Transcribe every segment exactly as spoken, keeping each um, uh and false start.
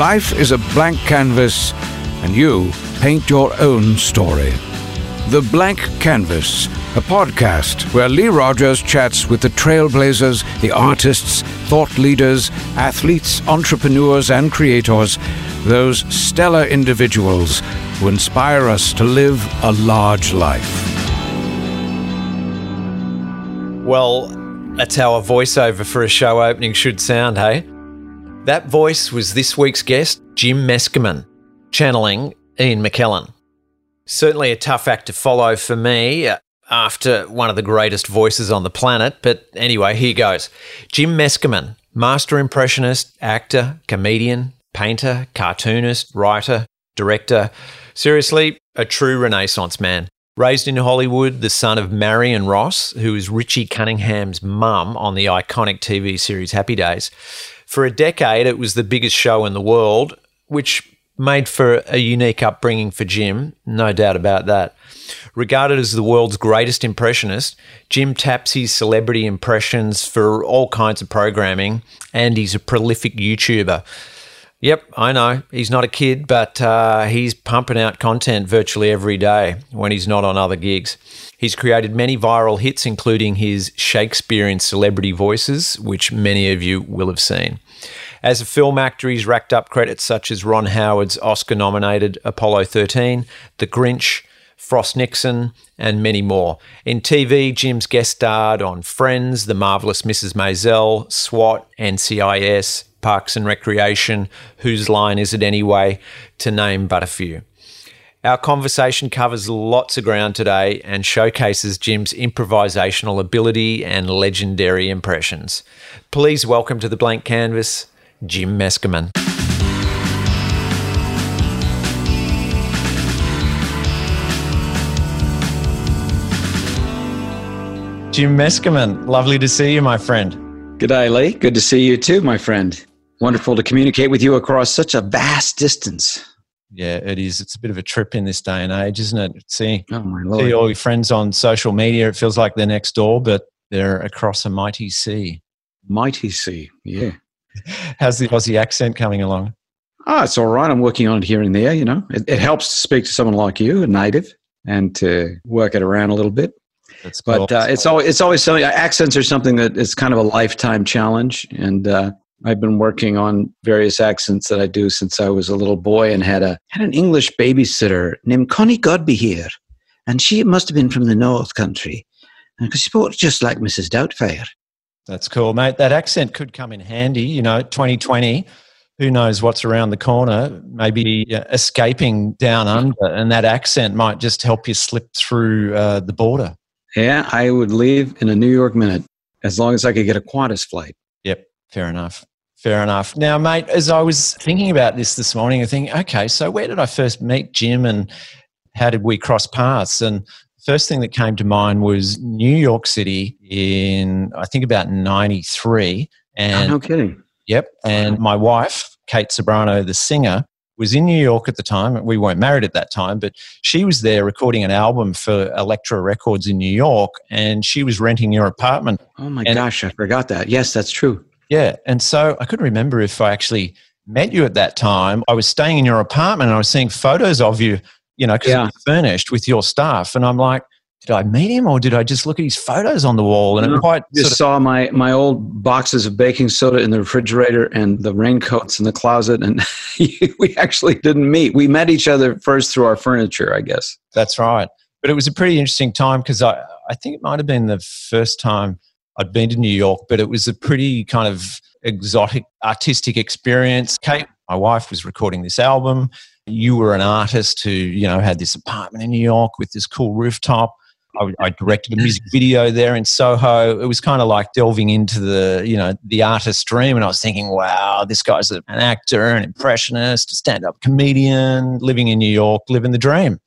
Life is a blank canvas, and you paint your own story. The Blank Canvas, a podcast where Lee Rogers chats with the trailblazers, the artists, thought leaders, athletes, entrepreneurs, and creators, those stellar individuals who inspire us to live a large life. Well, that's how a voiceover for a show opening should sound, hey? That voice was this week's guest, Jim Meskimen, channeling Ian McKellen. Certainly a tough act to follow for me after one of the greatest voices on the planet, but anyway, here goes. Jim Meskimen, master impressionist, actor, comedian, painter, cartoonist, writer, director. Seriously, a true Renaissance man. Raised in Hollywood, the son of Marion Ross, who is Richie Cunningham's mum on the iconic T V series Happy Days. For a decade, it was the biggest show in the world, which made for a unique upbringing for Jim, no doubt about that. Regarded as the world's greatest impressionist, Jim taps his celebrity impressions for all kinds of programming, and he's a prolific YouTuber. Yep, I know, he's not a kid, but uh, he's pumping out content virtually every day when he's not on other gigs. He's created many viral hits, including his Shakespearean Celebrity Voices, which many of you will have seen. As a film actor, he's racked up credits such as Ron Howard's Oscar-nominated Apollo thirteen, The Grinch, Frost/Nixon, and many more. In T V, Jim's guest starred on Friends, The Marvelous Missus Maisel, SWAT, N C I S, Parks and Recreation, Whose Line Is It Anyway, to name but a few. Our conversation covers lots of ground today and showcases Jim's improvisational ability and legendary impressions. Please welcome to the Blank Canvas, Jim Meskimen. Jim Meskimen, lovely to see you, my friend. G'day, Lee. Good to see you too, my friend. Wonderful to communicate with you across such a vast distance. Yeah, it is. It's a bit of a trip in this day and age, isn't it? See, oh my Lord. See all your friends on social media, it feels like they're next door, but they're across a mighty sea. Mighty sea, yeah. How's the Aussie accent coming along? Ah, oh, it's all right. I'm working on it here and there, you know. It, it helps to speak to someone like you, a native, and to work it around a little bit. That's but cool. uh, it's always it's always something. Accents are something that is kind of a lifetime challenge, and uh, I've been working on various accents that I do since I was a little boy, and had a had an English babysitter named Connie Godby here, and she must have been from the North Country, because she spoke just like Missus Doubtfire. That's cool, mate. That accent could come in handy, you know. twenty twenty, who knows what's around the corner? Maybe uh, escaping down under, and that accent might just help you slip through uh, the border. Yeah, I would leave in a New York minute as long as I could get a Qantas flight. Yep, fair enough. Fair enough. Now, mate, as I was thinking about this this morning, I think, okay, so where did I first meet Jim and how did we cross paths? And the first thing that came to mind was New York City in, I think, about ninety-three. And, oh, no kidding. Yep. And my wife, Kate Sobrano, the singer, was in New York at the time. We weren't married at that time, but she was there recording an album for Elektra Records in New York, and she was renting your apartment. Oh my and, gosh, I forgot that. Yes, that's true. Yeah, and so I couldn't remember if I actually met you at that time. I was staying in your apartment and I was seeing photos of you, you know, because yeah. it was furnished with your stuff, and I'm like, did I meet him or did I just look at his photos on the wall? And no, it quite just sort of- saw my, my old boxes of baking soda in the refrigerator and the raincoats in the closet. And we actually didn't meet. We met each other first through our furniture, I guess. That's right. But it was a pretty interesting time because I, I think it might have been the first time I'd been to New York, but it was a pretty kind of exotic artistic experience. Kate, my wife, was recording this album. You were an artist who, you know, had this apartment in New York with this cool rooftop. I, I directed a music video there in Soho. It was kind of like delving into the, you know, the artist's dream. And I was thinking, wow, this guy's an actor, an impressionist, a stand-up comedian, living in New York, living the dream.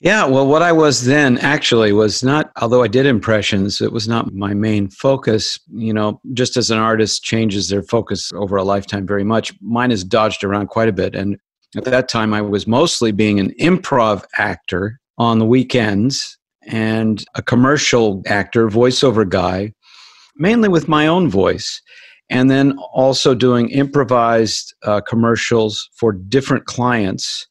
Yeah, well, what I was then actually was not, although I did impressions, it was not my main focus. You know, just as an artist changes their focus over a lifetime very much, mine has dodged around quite a bit. And at that time, I was mostly being an improv actor on the weekends, and a commercial actor, voiceover guy, mainly with my own voice. and then also doing improvised uh, commercials for different clients,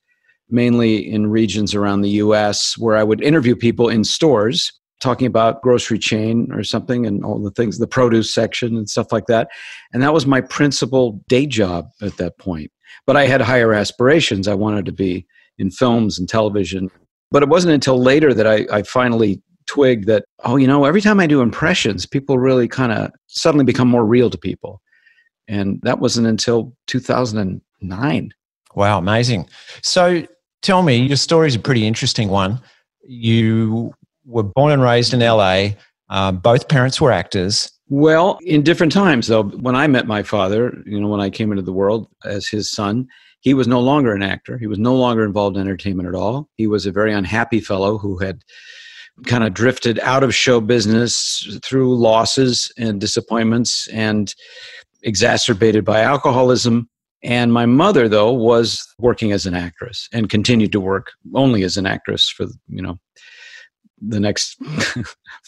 mainly in regions around the U S, where I would interview people in stores talking about grocery chain or something and all the things, the produce section and stuff like that. And that was my principal day job at that point. But I had higher aspirations. I wanted to be in films and television. But it wasn't until later that I, I finally twigged that, oh, you know, every time I do impressions, people really kind of suddenly become more real to people. And that wasn't until two thousand nine. Wow, amazing. So tell me, your story is a pretty interesting one. You were born and raised in L A. Uh, both parents were actors. Well, in different times, though. When I met my father, you know, when I came into the world as his son, he was no longer an actor. He was no longer involved in entertainment at all. He was a very unhappy fellow who had kind of drifted out of show business through losses and disappointments and exacerbated by alcoholism. And my mother, though, was working as an actress and continued to work only as an actress for, you know, the next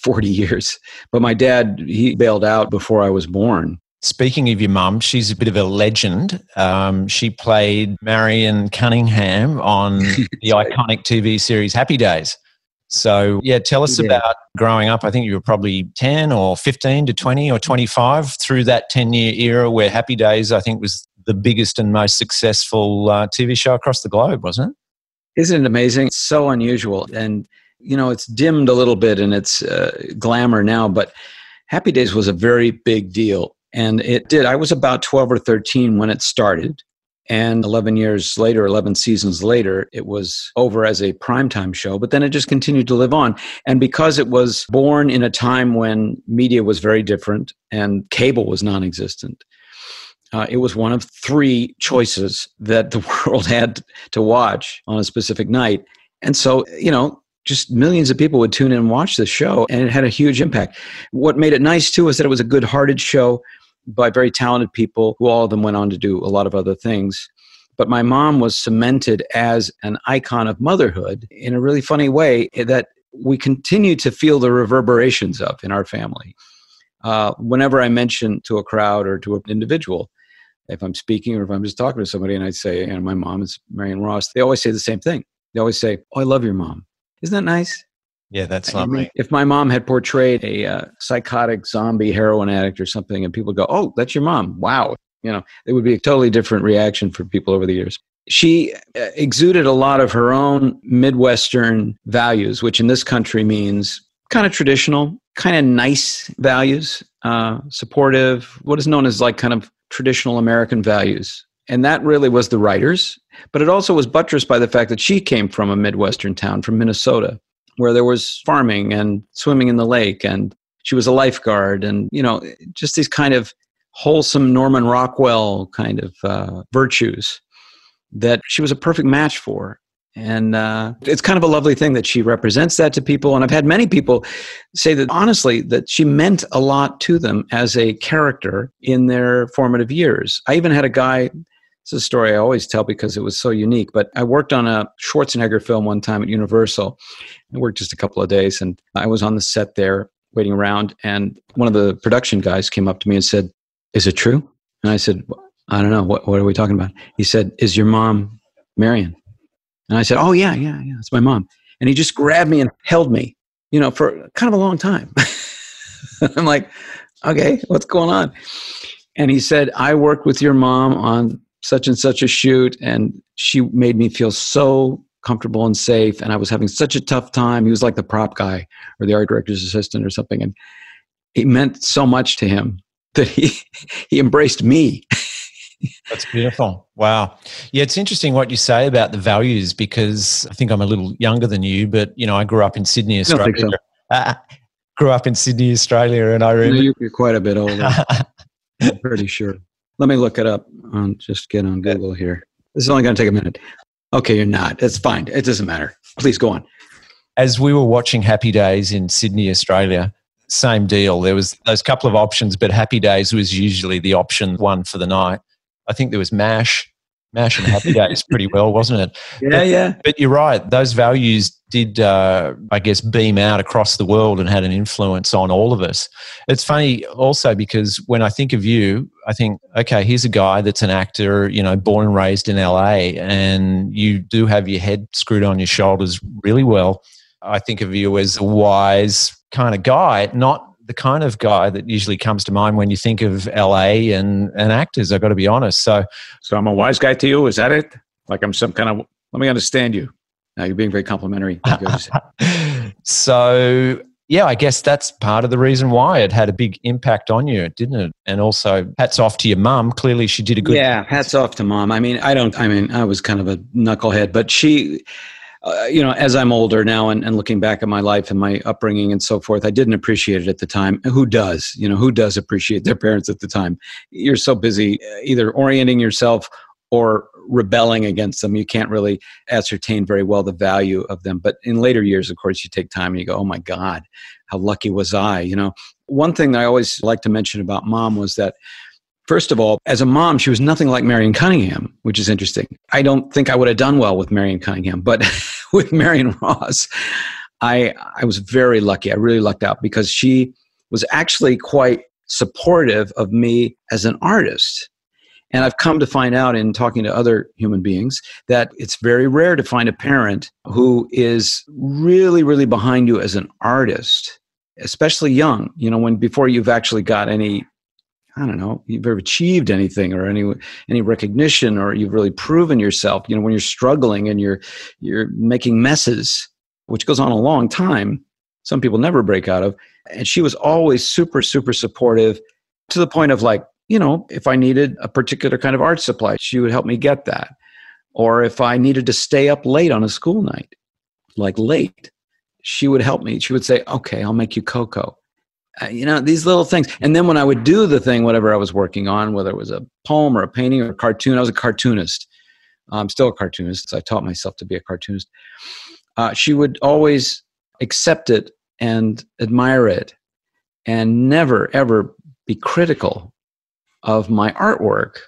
forty years. But my dad, he bailed out before I was born. Speaking of your mum, she's a bit of a legend. Um, she played Marion Cunningham on the iconic T V series Happy Days. So, yeah, tell us yeah. about growing up. I think you were probably ten or fifteen to twenty or twenty-five through that ten-year era where Happy Days, I think, was the biggest and most successful uh, T V show across the globe, wasn't it? Isn't it amazing? It's so unusual. And, you know, it's dimmed a little bit in its uh, glamour now, but Happy Days was a very big deal. And it did. I was about twelve or thirteen when it started. And eleven years later, eleven seasons later, it was over as a primetime show. But then it just continued to live on. And because it was born in a time when media was very different and cable was non-existent, uh, it was one of three choices that the world had to watch on a specific night. And so, you know, just millions of people would tune in and watch this show. And it had a huge impact. What made it nice, too, is that it was a good-hearted show by very talented people who all of them went on to do a lot of other things. But my mom was cemented as an icon of motherhood in a really funny way that we continue to feel the reverberations of in our family. Uh, whenever I mention to a crowd or to an individual, if I'm speaking or if I'm just talking to somebody and I say, and my mom is Marion Ross, they always say the same thing. They always say, oh, I love your mom. Isn't that nice? Yeah, that's not me. If my mom had portrayed a uh, psychotic zombie heroin addict or something and people go, oh, that's your mom. Wow. You know, it would be a totally different reaction for people over the years. She uh, exuded a lot of her own Midwestern values, which in this country means kind of traditional, kind of nice values, uh, supportive, what is known as like kind of traditional American values. And that really was the writers. But it also was buttressed by the fact that she came from a Midwestern town, from Minnesota, where there was farming and swimming in the lake, and she was a lifeguard, and, you know, just these kind of wholesome Norman Rockwell kind of uh, virtues that she was a perfect match for. And uh, it's kind of a lovely thing that she represents that to people. And I've had many people say that, honestly, that she meant a lot to them as a character in their formative years. I even had a guy... It's a story I always tell because it was so unique. But I worked on a Schwarzenegger film one time at Universal. I worked just a couple of days, and I was on the set there waiting around. And one of the production guys came up to me and said, is it true? And I said, I don't know. What, what are we talking about? He said, is your mom Marion? And I said, oh, yeah, yeah, yeah. It's my mom. And he just grabbed me and held me, you know, for kind of a long time. I'm like, okay, what's going on? And he said, I worked with your mom on such and such a shoot, and she made me feel so comfortable and safe, and I was having such a tough time. He was like the prop guy or the art director's assistant or something, and it meant so much to him that he he embraced me. That's beautiful. Wow. Yeah, it's interesting what you say about the values, because I think I'm a little younger than you, but, you know, I grew up in Sydney, Australia. I don't think so. uh, grew up in Sydney, Australia, and I remember... No, you're quite a bit older. I'm pretty sure. Let me look it up. I'll just get on Google here. This is only going to take a minute. Okay, you're not. It's fine. It doesn't matter. Please go on. As we were watching Happy Days in Sydney, Australia, same deal. There was those couple of options, but Happy Days was usually the option one for the night. I think there was MASH. mashing Happy Days pretty well, wasn't it? Yeah, but, yeah. But you're right. Those values did, uh, I guess, beam out across the world and had an influence on all of us. It's funny also because when I think of you, I think, okay, here's a guy that's an actor, you know, born and raised in L A, and you do have your head screwed on your shoulders really well. I think of you as a wise kind of guy, not the kind of guy that usually comes to mind when you think of L A and, and actors, I've got to be honest. So so I'm a wise guy to you? Is that it? Like I'm some kind of, let me understand you. Now you're being very complimentary. So yeah, I guess that's part of the reason why it had a big impact on you, didn't it? And also hats off to your mom. Clearly she did a good Yeah, hats off to mom. I mean, I don't, I mean, I was kind of a knucklehead, but she... Uh, you know, as I'm older now and, and looking back at my life and my upbringing and so forth, I didn't appreciate it at the time. Who does? You know, who does appreciate their parents at the time? You're so busy either orienting yourself or rebelling against them. You can't really ascertain very well the value of them. But in later years, of course, you take time and you go, oh my God, how lucky was I? You know, one thing that I always like to mention about mom was that, first of all, as a mom, she was nothing like Marion Cunningham, which is interesting. I don't think I would have done well with Marion Cunningham, but with Marion Ross, I I was very lucky. I really lucked out because she was actually quite supportive of me as an artist. And I've come to find out in talking to other human beings that it's very rare to find a parent who is really, really behind you as an artist, especially young, you know, when before you've actually got any I don't know, you've ever achieved anything or any any recognition or you've really proven yourself, you know, when you're struggling and you're you're making messes, which goes on a long time, some people never break out of. And she was always super, super supportive to the point of like, you know, if I needed a particular kind of art supply, she would help me get that. Or if I needed to stay up late on a school night, like late, she would help me. She would say, okay, I'll make you cocoa. You know, these little things. And then when I would do the thing, whatever I was working on, whether it was a poem or a painting or a cartoon, I was a cartoonist. I'm still a cartoonist. So I taught myself to be a cartoonist. Uh, she would always accept it and admire it and never, ever be critical of my artwork,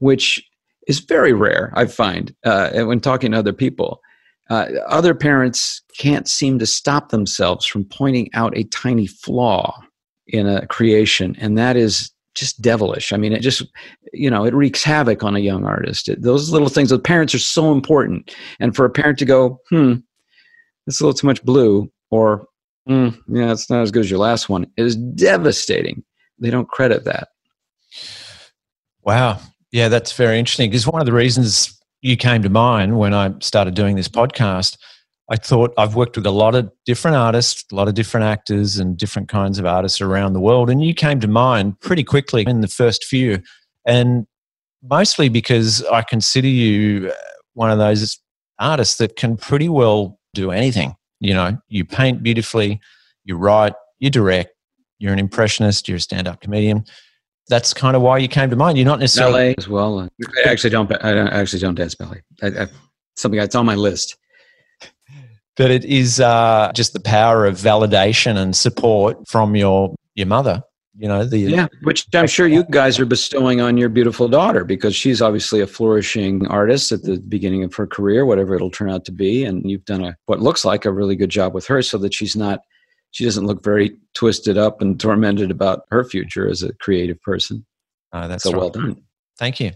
which is very rare, I find, uh, when talking to other people. Uh, other parents can't seem to stop themselves from pointing out a tiny flaw in a creation, and that is just devilish. I mean, it just, you know, it wreaks havoc on a young artist. It, those little things with parents are so important. And for a parent to go, hmm, that's a little too much blue, or, hmm, yeah, it's not as good as your last one, it is devastating. They don't credit that. Wow. Yeah, that's very interesting, because one of the reasons you came to mind when I started doing this podcast, I thought I've worked with a lot of different artists, a lot of different actors and different kinds of artists around the world. And you came to mind pretty quickly in the first few. And mostly because I consider you one of those artists that can pretty well do anything. You know, you paint beautifully, you write, you direct, you're an impressionist, you're a stand-up comedian. That's kind of why you came to mind. You're not necessarily ballet as well. I actually don't. I, don't, I actually don't dance ballet. I, I, something that's on my list. But it is uh, just the power of validation and support from your your mother. You know the yeah, which I'm sure you guys are bestowing on your beautiful daughter, because she's obviously a flourishing artist at the beginning of her career, whatever it'll turn out to be. And you've done a what looks like a really good job with her, so that she's not. She doesn't look very twisted up and tormented about her future as a creative person. Oh, that's so right. Well done. Thank you.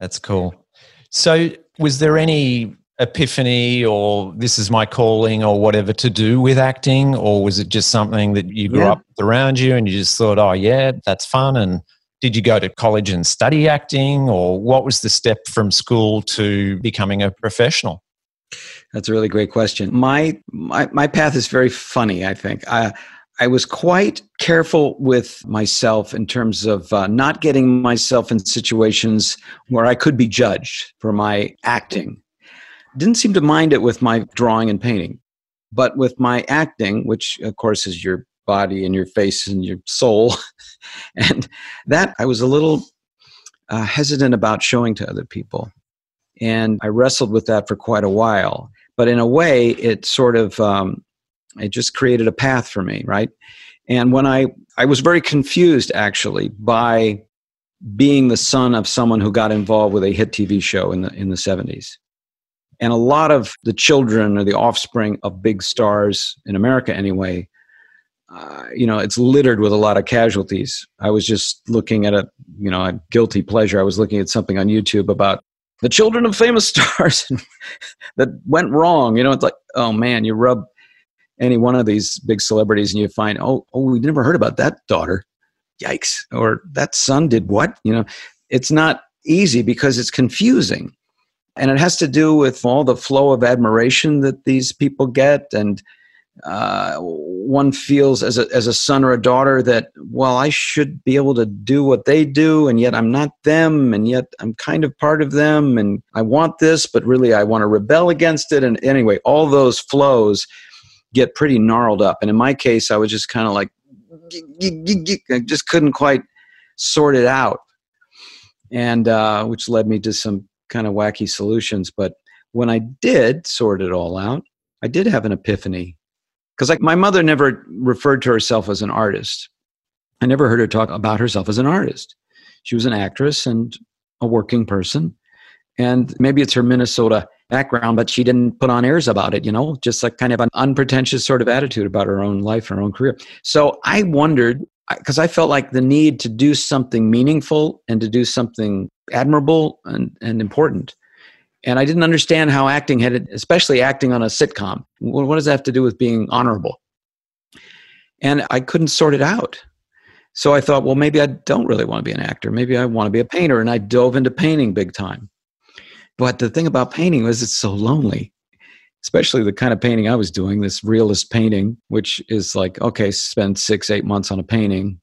That's cool. So was there any epiphany or this is my calling or whatever to do with acting, or was it just something that you grew yeah. up around you and you just thought, oh yeah, that's fun? And did you go to college and study acting, or what was the step from school to becoming a professional? That's a really great question. My, my my path is very funny, I think. I, I was quite careful with myself in terms of uh, not getting myself in situations where I could be judged for my acting. Didn't seem to mind it with my drawing and painting. But with my acting, which of course is your body and your face and your soul, and that I was a little uh, hesitant about showing to other people. And I wrestled with that for quite a while. But in a way, it sort of, um, it just created a path for me, right? And when I, I was very confused, actually, by being the son of someone who got involved with a hit T V show in the in the seventies. And a lot of the children or the offspring of big stars in America anyway, uh, you know, it's littered with a lot of casualties. I was just looking at a, you know, a guilty pleasure. I was looking at something on YouTube about the children of famous stars that went wrong. You know, it's like, oh man, you rub any one of these big celebrities and you find, oh, oh, we never heard about that daughter. Yikes. Or that son did what? You know, it's not easy because it's confusing. And it has to do with all the flow of admiration that these people get. And uh, one feels as a, as a son or a daughter that, well, I should be able to do what they do, and yet I'm not them, and yet I'm kind of part of them, and I want this, but really I want to rebel against it. And anyway, all those flows get pretty gnarled up. And in my case, I was just kind of like, I just couldn't quite sort it out. And uh, which led me to some kind of wacky solutions. But when I did sort it all out, I did have an epiphany. Because like my mother never referred to herself as an artist. I never heard her talk about herself as an artist. She was an actress and a working person. And maybe it's her Minnesota background, but she didn't put on airs about it, you know, just like kind of an unpretentious sort of attitude about her own life, her own career. So I wondered, because I felt like the need to do something meaningful and to do something admirable and, and important. And I didn't understand how acting had, especially acting on a sitcom, what does that have to do with being honorable? And I couldn't sort it out. So I thought, well, maybe I don't really want to be an actor. Maybe I want to be a painter. And I dove into painting big time. But the thing about painting was it's so lonely, especially the kind of painting I was doing, this realist painting, which is like, okay, spend six, eight months on a painting.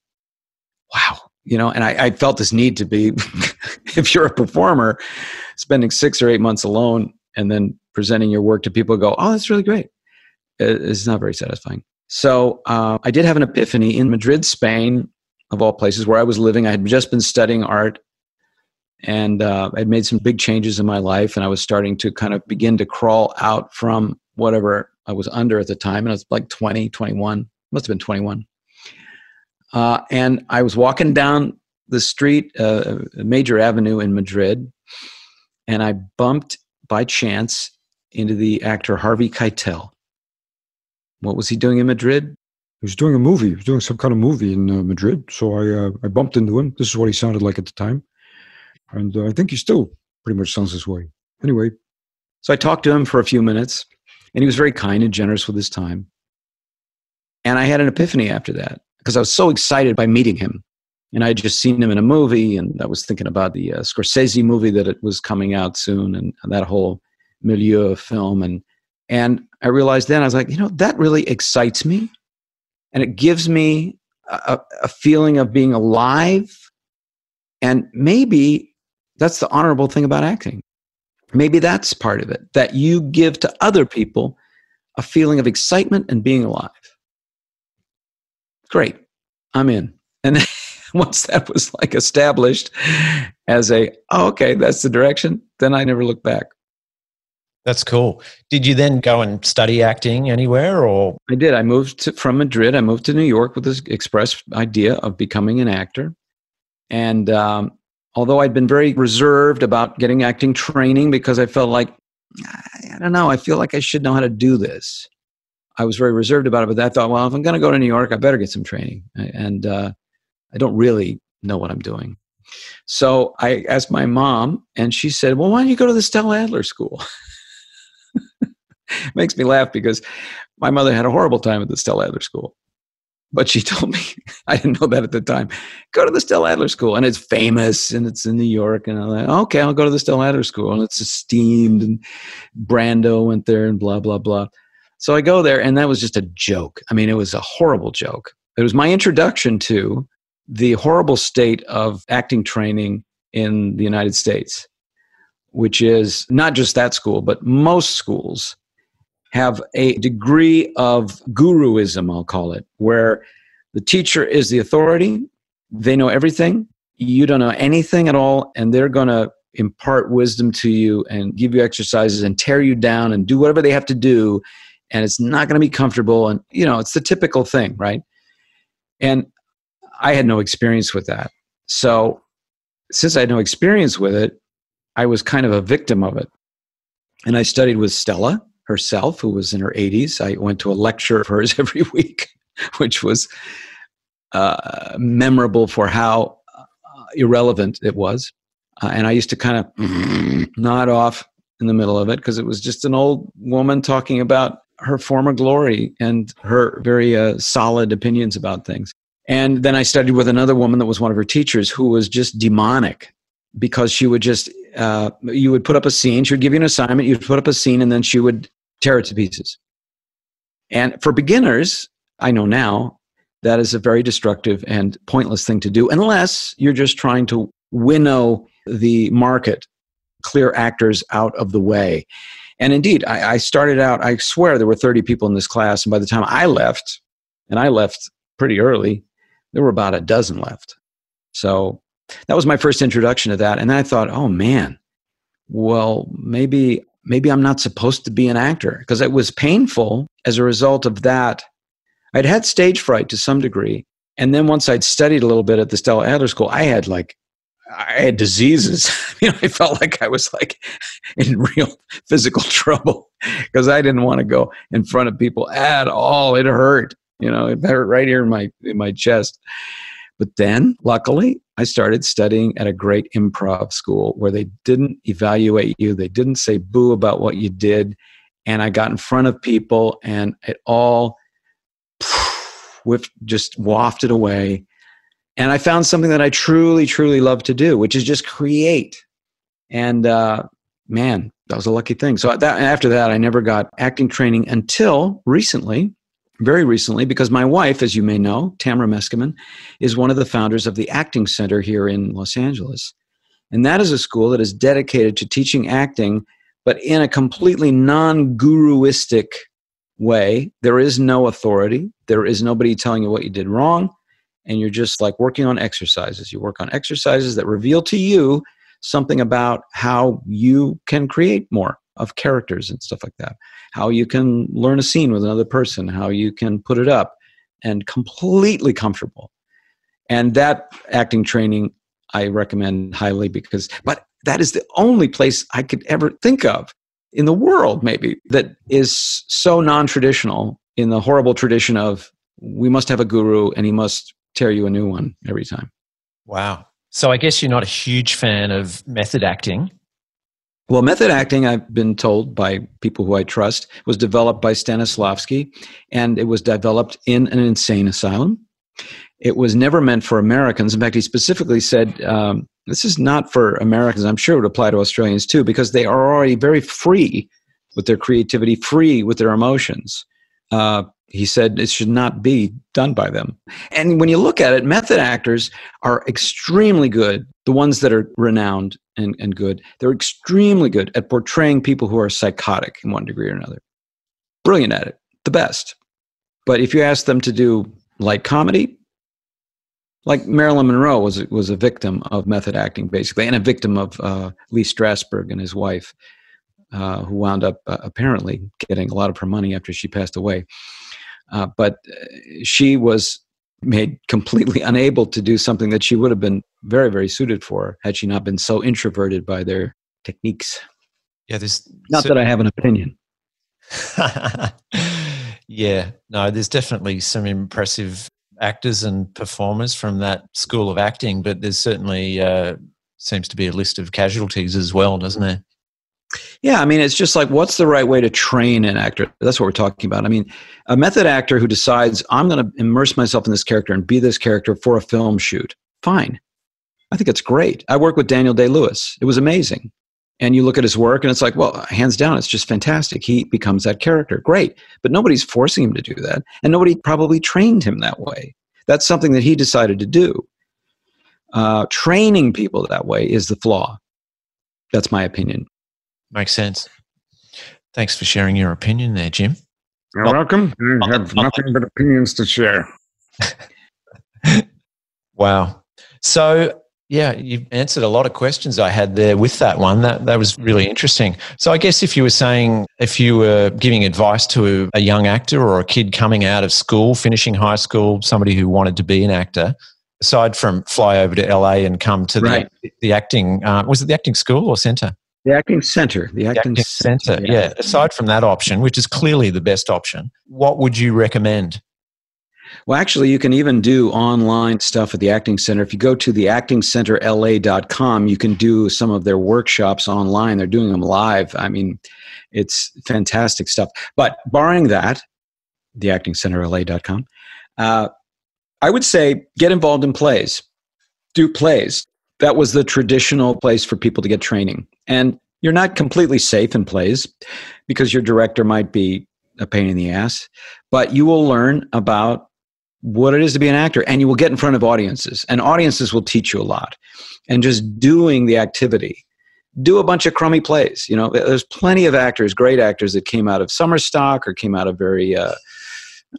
Wow. You know, and I, I felt this need to be, if you're a performer, spending six or eight months alone and then presenting your work to people who go, oh, that's really great. It's not very satisfying. So uh, I did have an epiphany in Madrid, Spain, of all places where I was living. I had just been studying art. And uh, I'd made some big changes in my life, and I was starting to kind of begin to crawl out from whatever I was under at the time. And I was like twenty, twenty-one, must have been twenty-one. Uh, and I was walking down the street, uh, a major avenue in Madrid, and I bumped by chance into the actor Harvey Keitel. What was he doing in Madrid? He was doing a movie. He was doing some kind of movie in uh, Madrid. So I, uh, I bumped into him. This is what he sounded like at the time. And uh, I think he still pretty much sounds this way. Anyway. So I talked to him for a few minutes, and he was very kind and generous with his time. And I had an epiphany after that, because I was so excited by meeting him. And I had just seen him in a movie, and I was thinking about the uh, Scorsese movie that it was coming out soon, and that whole milieu of film. And, and I realized then, I was like, you know, that really excites me. And it gives me a, a feeling of being alive. And maybe that's the honorable thing about acting. Maybe that's part of it, that you give to other people a feeling of excitement and being alive. Great, I'm in. And then once that was like established as a, oh, okay, that's the direction, then I never looked back. That's cool. Did you then go and study acting anywhere? Or I did. I moved to, from Madrid. I moved to New York with this express idea of becoming an actor. And um, although I'd been very reserved about getting acting training because I felt like, I, I don't know, I feel like I should know how to do this. I was very reserved about it, but I thought, well, if I'm going to go to New York, I better get some training. And uh, I don't really know what I'm doing. So I asked my mom, and she said, well, why don't you go to the Stella Adler School? Makes me laugh because my mother had a horrible time at the Stella Adler School. But she told me, I didn't know that at the time, go to the Stella Adler School. And it's famous, and it's in New York. And I'm like, okay, I'll go to the Stella Adler School. And it's esteemed, and Brando went there and blah, blah, blah. So I go there, and that was just a joke. I mean, it was a horrible joke. It was my introduction to the horrible state of acting training in the United States, which is not just that school, but most schools have a degree of guruism, I'll call it, where the teacher is the authority. They know everything. You don't know anything at all. And they're going to impart wisdom to you and give you exercises and tear you down and do whatever they have to do. And it's not going to be comfortable. And, you know, it's the typical thing, right? And I had no experience with that. So since I had no experience with it, I was kind of a victim of it. And I studied with Stella herself, who was in her eighties. I went to a lecture of hers every week, which was uh, memorable for how uh, irrelevant it was. Uh, and I used to kind of nod off in the middle of it because it was just an old woman talking about her former glory and her very uh, solid opinions about things. And then I studied with another woman that was one of her teachers who was just demonic, because she would just, uh, you would put up a scene, she would give you an assignment, you'd put up a scene, and then she would tear it to pieces. And for beginners, I know now, that is a very destructive and pointless thing to do, unless you're just trying to winnow the market, clear actors out of the way. And indeed, I, I started out, I swear there were thirty people in this class, and by the time I left, and I left pretty early, there were about a dozen left. So that was my first introduction to that. And then I thought, oh man, well, maybe maybe I'm not supposed to be an actor, because it was painful as a result of that. I'd had stage fright to some degree. And then once I'd studied a little bit at the Stella Adler School, I had like, I had diseases. You know, I felt like I was like in real physical trouble because I didn't want to go in front of people at all. It hurt, you know, it hurt right here in my, in my chest. But then, luckily, I started studying at a great improv school where they didn't evaluate you. They didn't say boo about what you did. And I got in front of people and it all poof, just wafted away. And I found something that I truly, truly love to do, which is just create. And uh, man, that was a lucky thing. So that, after that, I never got acting training until recently. Very recently, because my wife, as you may know, Tamara Meskimen, is one of the founders of the Acting Center here in Los Angeles. And that is a school that is dedicated to teaching acting, but in a completely non-guruistic way. There is no authority. There is nobody telling you what you did wrong. And you're just like working on exercises. You work on exercises that reveal to you something about how you can create more of characters and stuff like that, how you can learn a scene with another person, how you can put it up, and completely comfortable. And that acting training I recommend highly, because, but that is the only place I could ever think of in the world, maybe, that is so non-traditional, in the horrible tradition of we must have a guru and he must tear you a new one every time. Wow. So I guess you're not a huge fan of method acting. Well, method acting, I've been told by people who I trust, was developed by Stanislavski, and it was developed in an insane asylum. It was never meant for Americans. In fact, he specifically said, um, this is not for Americans. I'm sure it would apply to Australians too, because they are already very free with their creativity, free with their emotions. Uh, he said it should not be done by them. And when you look at it, method actors are extremely good. The ones that are renowned and, and good, they're extremely good at portraying people who are psychotic in one degree or another. Brilliant at it, the best. But if you ask them to do light comedy, like Marilyn Monroe was, was a victim of method acting, basically, and a victim of uh, Lee Strasberg and his wife, uh, who wound up uh, apparently getting a lot of her money after she passed away. Uh, but she was made completely unable to do something that she would have been very, very suited for had she not been so introverted by their techniques. Yeah, there's not so, that I have an opinion. Yeah, no, there's definitely some impressive actors and performers from that school of acting, but there's certainly uh, seems to be a list of casualties as well, doesn't there? Yeah, I mean, it's just like, what's the right way to train an actor? That's what we're talking about. I mean, a method actor who decides, I'm going to immerse myself in this character and be this character for a film shoot. Fine. I think it's great. I work with Daniel Day-Lewis. It was amazing. And you look at his work and it's like, well, hands down, it's just fantastic. He becomes that character. Great. But nobody's forcing him to do that. And nobody probably trained him that way. That's something that he decided to do. Uh, training people that way is the flaw. That's my opinion. Makes sense. Thanks for sharing your opinion there, Jim. You're well, welcome. You have nothing but opinions to share. Wow. So, yeah, you've answered a lot of questions I had there with that one. That that was really interesting. So I guess if you were saying, if you were giving advice to a young actor or a kid coming out of school, finishing high school, somebody who wanted to be an actor, aside from fly over to L A and come to right. the, the acting, uh, was it the acting school or centre? The Acting Center. The Acting, the acting Center, Center yeah. yeah. Aside from that option, which is clearly the best option, what would you recommend? Well, actually, you can even do online stuff at the Acting Center. If you go to the acting center l a dot com, you can do some of their workshops online. They're doing them live. I mean, it's fantastic stuff. But barring that, the acting center l a dot com, uh, I would say get involved in plays. Do plays. That was the traditional place for people to get training. And you're not completely safe in plays because your director might be a pain in the ass, but you will learn about what it is to be an actor, and you will get in front of audiences, and audiences will teach you a lot. And just doing the activity, do a bunch of crummy plays. You know, there's plenty of actors, great actors that came out of summer stock or came out of very, uh,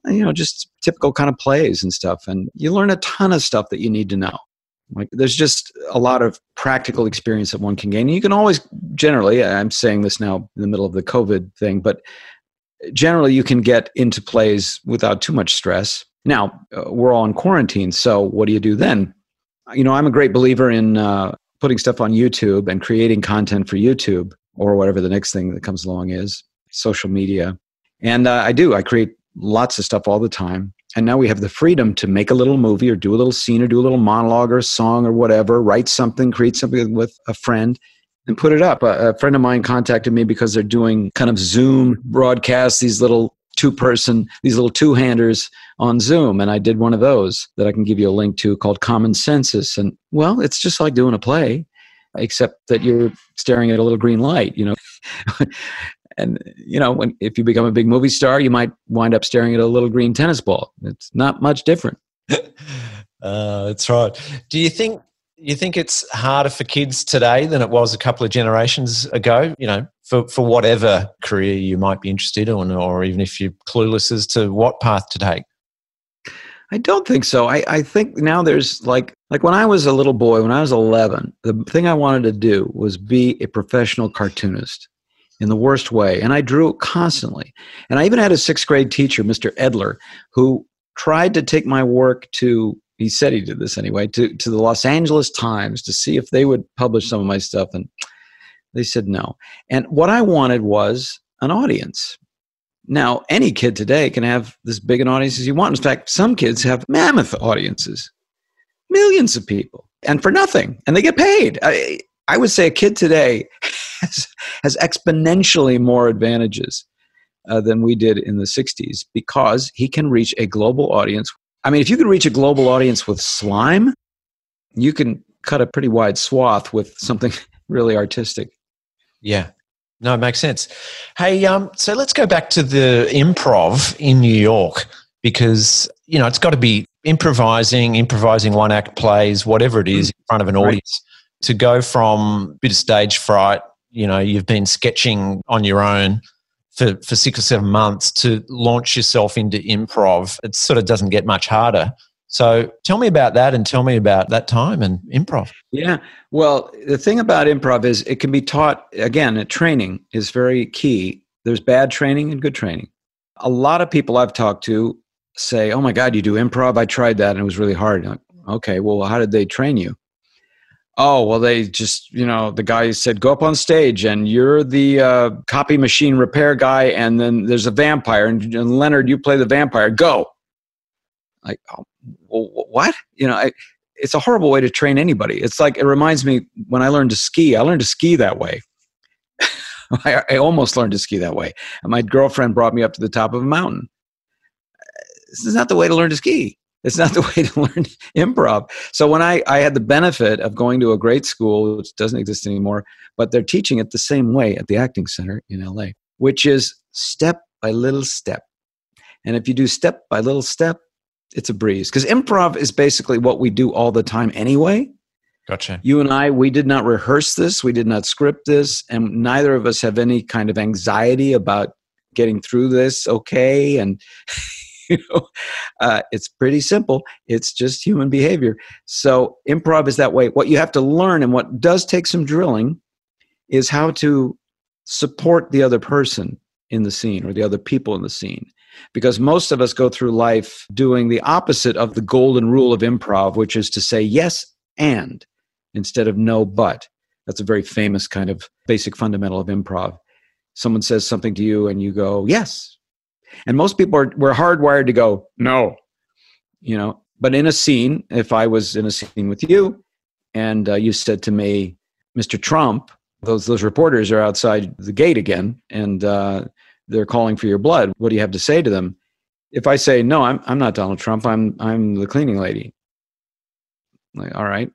you know, just typical kind of plays and stuff. And you learn a ton of stuff that you need to know. Like, there's just a lot of practical experience that one can gain. And you can always generally, I'm saying this now in the middle of the COVID thing, but generally you can get into plays without too much stress. Now, uh, we're all in quarantine, so what do you do then? You know, I'm a great believer in uh, putting stuff on YouTube and creating content for YouTube or whatever the next thing that comes along is, social media. And uh, I do. I create lots of stuff all the time. And now we have the freedom to make a little movie or do a little scene or do a little monologue or a song or whatever, write something, create something with a friend and put it up. A, a friend of mine contacted me because they're doing kind of Zoom broadcasts, these little two-person, these little two-handers on Zoom. And I did one of those that I can give you a link to called Common Census. And, well, it's just like doing a play, except that you're staring at a little green light, you know. And, you know, when, if you become a big movie star, you might wind up staring at a little green tennis ball. It's not much different. uh, that's right. Do you think you think it's harder for kids today than it was a couple of generations ago, you know, for, for whatever career you might be interested in, or even if you're clueless as to what path to take? I don't think so. I, I think now there's like, like when I was a little boy, when I was eleven, the thing I wanted to do was be a professional cartoonist in the worst way. And I drew constantly. And I even had a sixth grade teacher, Mister Edler, who tried to take my work to, he said he did this anyway, to, to the Los Angeles Times to see if they would publish some of my stuff. And they said no. And what I wanted was an audience. Now, any kid today can have as big an audience as you want. In fact, some kids have mammoth audiences, millions of people, and for nothing. And they get paid. I, I would say a kid today has, has exponentially more advantages uh, than we did in the sixties because he can reach a global audience. I mean, if you can reach a global audience with slime, you can cut a pretty wide swath with something really artistic. Yeah. No, it makes sense. Hey, um, so let's go back to the improv in New York because, you know, it's got to be improvising, improvising one-act plays, whatever it is, in front of an audience. Right. To go from a bit of stage fright, you know, you've been sketching on your own for, for six or seven months to launch yourself into improv, it sort of doesn't get much harder. So tell me about that and tell me about that time and improv. Yeah. Well, the thing about improv is it can be taught, again, training is very key. There's bad training and good training. A lot of people I've talked to say, oh my God, you do improv? I tried that and it was really hard. Like, okay, well, how did they train you? Oh, well, they just, you know, the guy said, go up on stage and you're the uh, copy machine repair guy. And then there's a vampire and, and Leonard, you play the vampire. Go. Like, oh, well, what? You know, I, it's a horrible way to train anybody. It's like, it reminds me when I learned to ski, I learned to ski that way. I, I almost learned to ski that way. And my girlfriend brought me up to the top of a mountain. This is not the way to learn to ski. It's not the way to learn improv. So when I, I had the benefit of going to a great school, which doesn't exist anymore, but they're teaching it the same way at the Acting Center in L A, which is step by little step. And if you do step by little step, it's a breeze. Because improv is basically what we do all the time anyway. Gotcha. You and I, we did not rehearse this. We did not script this. And neither of us have any kind of anxiety about getting through this okay. And you know, uh, it's pretty simple. It's just human behavior. So improv is that way. What you have to learn and what does take some drilling is how to support the other person in the scene or the other people in the scene. because most of us go through life doing the opposite of the golden rule of improv, which is to say yes and instead of no but. That's a very famous kind of basic fundamental of improv. Someone says something to you and you go, yes. And most people are, we're hardwired to go, no, you know, but in a scene, if I was in a scene with you and uh, you said to me, Mister Trump, those, those reporters are outside the gate again, and uh, they're calling for your blood. What do you have to say to them? If I say, no, I'm, I'm not Donald Trump. I'm, I'm the cleaning lady. I'm like, all right.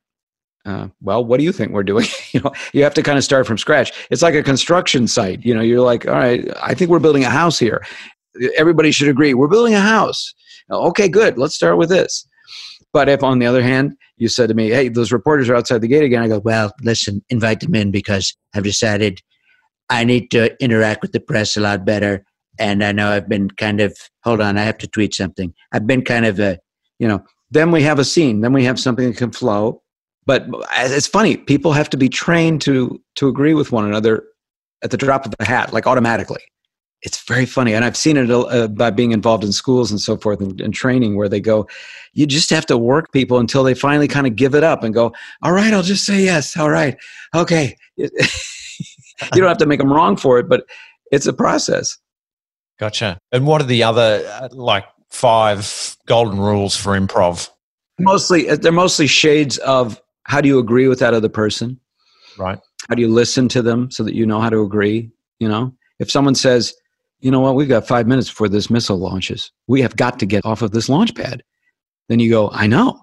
Uh, well, what do you think we're doing? You know, you have to kind of start from scratch. It's like a construction site. You know, you're like, all right, I think we're building a house here. Everybody should agree. We're building a house. Okay, good. Let's start with this. But if, on the other hand, you said to me, hey, those reporters are outside the gate again, I go, well, listen, invite them in because I've decided I need to interact with the press a lot better. And I know I've been kind of, hold on, I have to tweet something. I've been kind of a, you know, then we have a scene. Then we have something that can flow. But it's funny. People have to be trained to to agree with one another at the drop of a hat, like automatically. It's very funny. And I've seen it uh, by being involved in schools and so forth and, and training where they go, you just have to work people until they finally kind of give it up and go, all right, I'll just say yes. All right. Okay. You don't have to make them wrong for it, but it's a process. Gotcha. And what are the other uh, like five golden rules for improv? Mostly, they're mostly shades of how do you agree with that other person? Right. How do you listen to them so that you know how to agree? You know, if someone says, you know what, we've got five minutes before this missile launches. We have got to get off of this launch pad. Then you go, I know.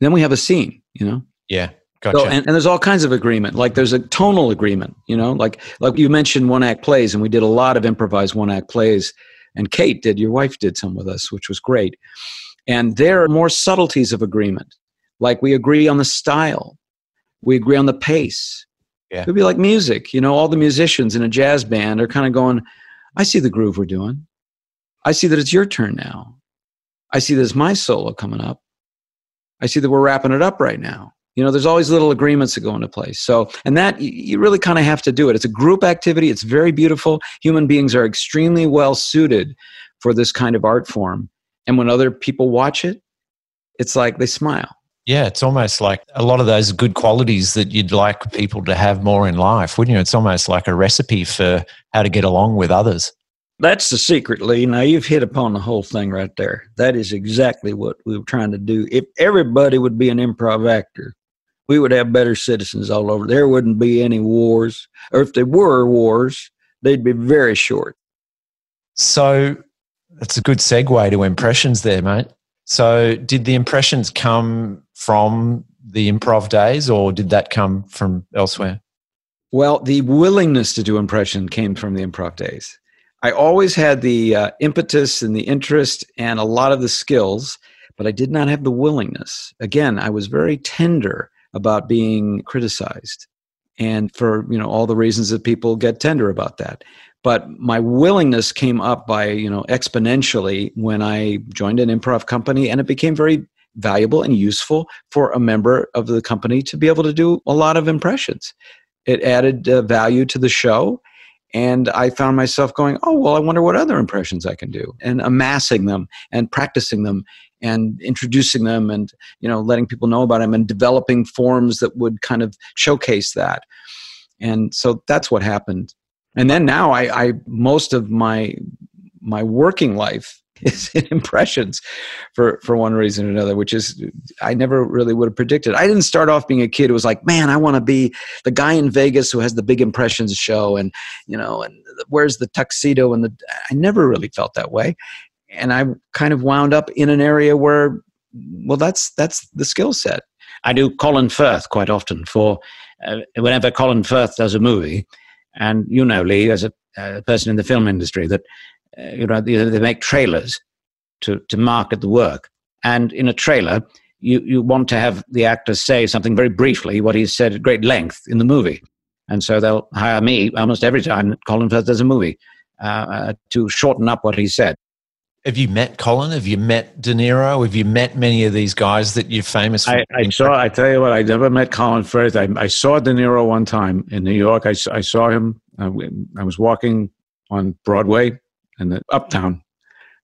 Then we have a scene, you know? Yeah, gotcha. So, and, and there's all kinds of agreement. Like there's a tonal agreement, you know? Like like you mentioned one-act plays, and we did a lot of improvised one-act plays. And Kate did, your wife did some with us, which was great. And there are more subtleties of agreement. Like we agree on the style. We agree on the pace. Yeah. It would be like music. You know, all the musicians in a jazz band are kind of going, I see the groove we're doing. I see that it's your turn now. I see there's my solo coming up. I see that we're wrapping it up right now. You know, there's always little agreements that go into place. So, and that, you really kind of have to do it. It's a group activity. It's very beautiful. Human beings are extremely well suited for this kind of art form. And when other people watch it, it's like they smile. Yeah, it's almost like a lot of those good qualities that you'd like people to have more in life, wouldn't you? It's almost like a recipe for how to get along with others. That's the secret, Lee. Now, you've hit upon the whole thing right there. That is exactly what we were trying to do. If everybody would be an improv actor, we would have better citizens all over. There wouldn't be any wars. Or if there were wars, they'd be very short. So that's a good segue to impressions there, mate. So did the impressions come from the improv days or did that come from elsewhere? Well, the willingness to do impression came from the improv days. I always had the uh, impetus and the interest and a lot of the skills, but I did not have the willingness. Again, I was very tender about being criticized and for, you know, all the reasons that people get tender about that. But my willingness came up by, you know, exponentially when I joined an improv company, and it became very valuable and useful for a member of the company to be able to do a lot of impressions. It added uh, value to the show, and I found myself going, oh, well, I wonder what other impressions I can do, and amassing them and practicing them and introducing them and, you know, letting people know about them and developing forms that would kind of showcase that. And so that's what happened. And then now I, I most of my my working life is in impressions for, for one reason or another, which is I never really would have predicted. I didn't start off being a kid who was like, man, I want to be the guy in Vegas who has the big impressions show and, you know, and wears the tuxedo. And the I never really felt that way. And I kind of wound up in an area where, well, that's that's the skill set. I do Colin Firth quite often for uh, whenever Colin Firth does a movie. And you know, Lee, as a uh, person in the film industry, that uh, you know they, they make trailers to, to market the work. And in a trailer, you, you want to have the actor say something very briefly, what he's said at great length in the movie. And so they'll hire me almost every time that Colin Firth does a movie uh, uh, to shorten up what he said. Have you met Colin? Have you met De Niro? Have you met many of these guys that you're famous for? I, I saw. I tell you what, I never met Colin Firth. I, I saw De Niro one time in New York. I, I saw him. I, I was walking on Broadway in the Uptown,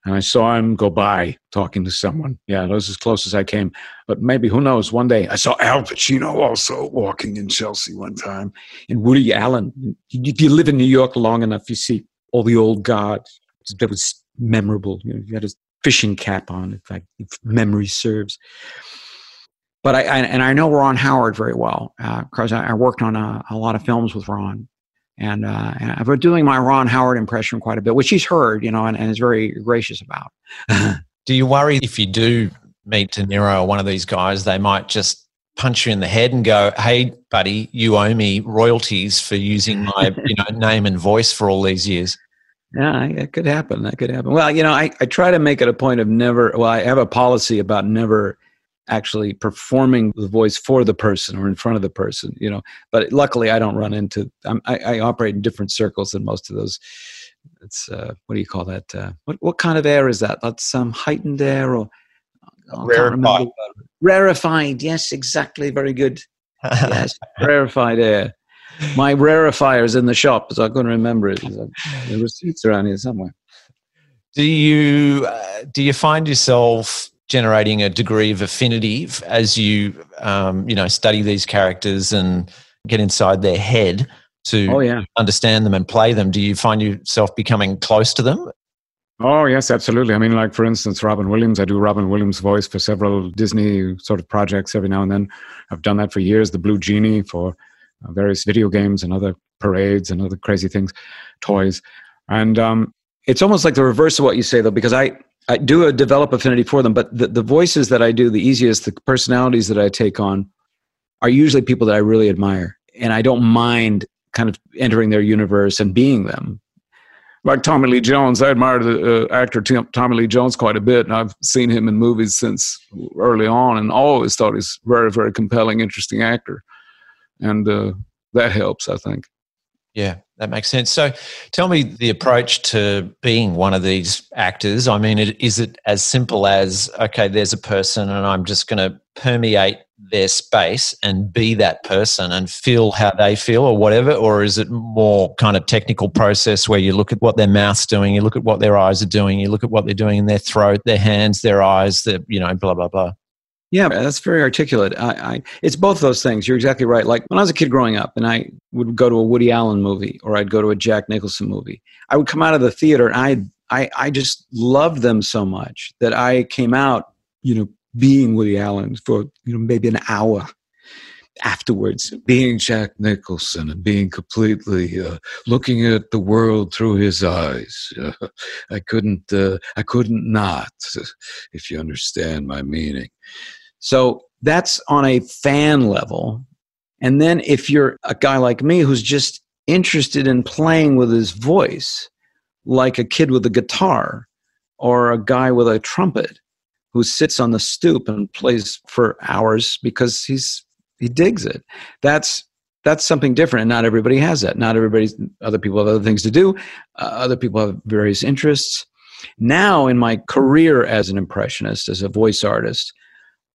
And I saw him go by talking to someone. Yeah, that was as close as I came. But maybe, who knows, one day. I saw Al Pacino also walking in Chelsea one time. And Woody Allen. If you live in New York long enough, you see all the old gods. That was memorable. You know, you had his fishing cap on, if, I, if memory serves. But I, I, and I know Ron Howard very well, because uh, I, I worked on a, a lot of films with Ron. And, uh, and I've been doing my Ron Howard impression quite a bit, which he's heard, you know, and, and is very gracious about. Do you worry if you do meet De Niro or one of these guys, they might just punch you in the head and go, hey, buddy, you owe me royalties for using my you know, name and voice for all these years? Yeah, that could happen. That could happen. Well, you know, I, I try to make it a point of never, well, I have a policy about never actually performing the voice for the person or in front of the person, you know. But luckily, I don't run into, I'm, I, I operate in different circles than most of those. It's, uh, what do you call that? Uh, what, what kind of air is that? That's some um, heightened air or? I rarefied. Rarefied, yes, exactly. Very good. Yes, rarefied air. My rarefier is in the shop, so I couldn't remember it. The receipts around here somewhere. Do you, uh, do you find yourself generating a degree of affinity as you, um, you know, study these characters and get inside their head to oh, yeah. understand them and play them? Do you find yourself becoming close to them? Oh, yes, absolutely. I mean, like, for instance, Robin Williams. I do Robin Williams' voice for several Disney sort of projects every now and then. I've done that for years, the Blue Genie for uh, various video games and other parades and other crazy things, toys. And um, it's almost like the reverse of what you say, though, because I... I do a develop affinity for them, but the, the voices that I do, the easiest, the personalities that I take on are usually people that I really admire. And I don't mind kind of entering their universe and being them. Like Tommy Lee Jones, I admire the uh, actor Tim, Tommy Lee Jones quite a bit, and I've seen him in movies since early on and always thought he's a very, very compelling, interesting actor. And uh, that helps, I think. Yeah, that makes sense. So tell me the approach to being one of these actors. I mean, it, is it as simple as, okay, there's a person and I'm just going to permeate their space and be that person and feel how they feel or whatever? Or is it more kind of technical process where you look at what their mouth's doing, you look at what their eyes are doing, you look at what they're doing in their throat, their hands, their eyes, their, you know, blah, blah, blah? Yeah, that's very articulate. I, I, it's both those things. You're exactly right. Like when I was a kid growing up and I would go to a Woody Allen movie or I'd go to a Jack Nicholson movie, I would come out of the theater and I I, I just loved them so much that I came out, you know, being Woody Allen for, you know, maybe an hour afterwards. Being Jack Nicholson and being completely uh, looking at the world through his eyes. Uh, I couldn't, uh, I couldn't not, if you understand my meaning. So that's on a fan level. And then if you're a guy like me who's just interested in playing with his voice, like a kid with a guitar or a guy with a trumpet who sits on the stoop and plays for hours because he's he digs it, that's that's something different. And not everybody has that. Not everybody's, other people have other things to do. Uh, other people have various interests. Now in my career as an impressionist, as a voice artist,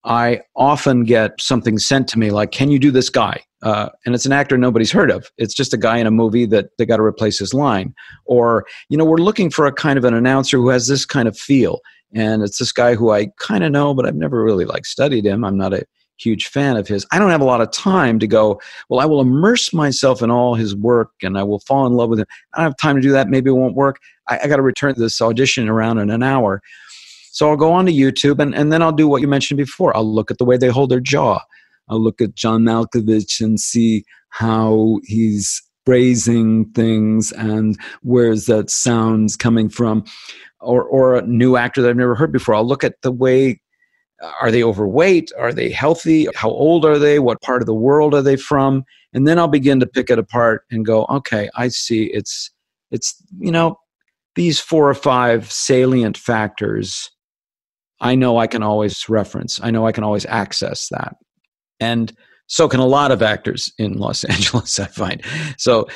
I often get something sent to me like, can you do this guy? Uh, and it's an actor nobody's heard of. It's just a guy in a movie that they got to replace his line. Or, you know, we're looking for a kind of an announcer who has this kind of feel. And it's this guy who I kind of know, but I've never really like studied him. I'm not a huge fan of his. I don't have a lot of time to go, well, I will immerse myself in all his work and I will fall in love with him. I don't have time to do that. Maybe it won't work. I, I got to return to this audition around in an hour. So I'll go on to YouTube, and, and then I'll do what you mentioned before. I'll look at the way they hold their jaw. I'll look at John Malkovich and see how he's phrasing things and where's that sound's coming from. Or, or a new actor that I've never heard before. I'll look at the way, are they overweight? Are they healthy? How old are they? What part of the world are they from? And then I'll begin to pick it apart and go, okay, I see. It's, it's you know, these four or five salient factors I know I can always reference. I know I can always access that. And so can a lot of actors in Los Angeles, I find. So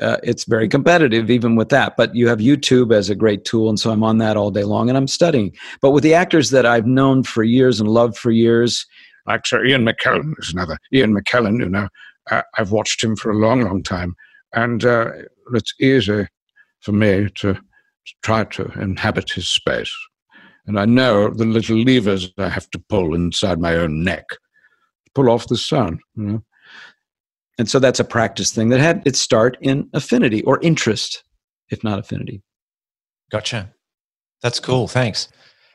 uh, it's very competitive even with that. But you have YouTube as a great tool, and so I'm on that all day long, and I'm studying. But with the actors that I've known for years and loved for years, like Sir Ian McKellen is another. Ian McKellen, you know, uh, I've watched him for a long, long time. And uh, it's easy for me to try to inhabit his space. And I know the little levers I have to pull inside my own neck to pull off the sun, you know. And so that's a practice thing that had its start in affinity or interest, if not affinity. Gotcha. That's cool. Thanks.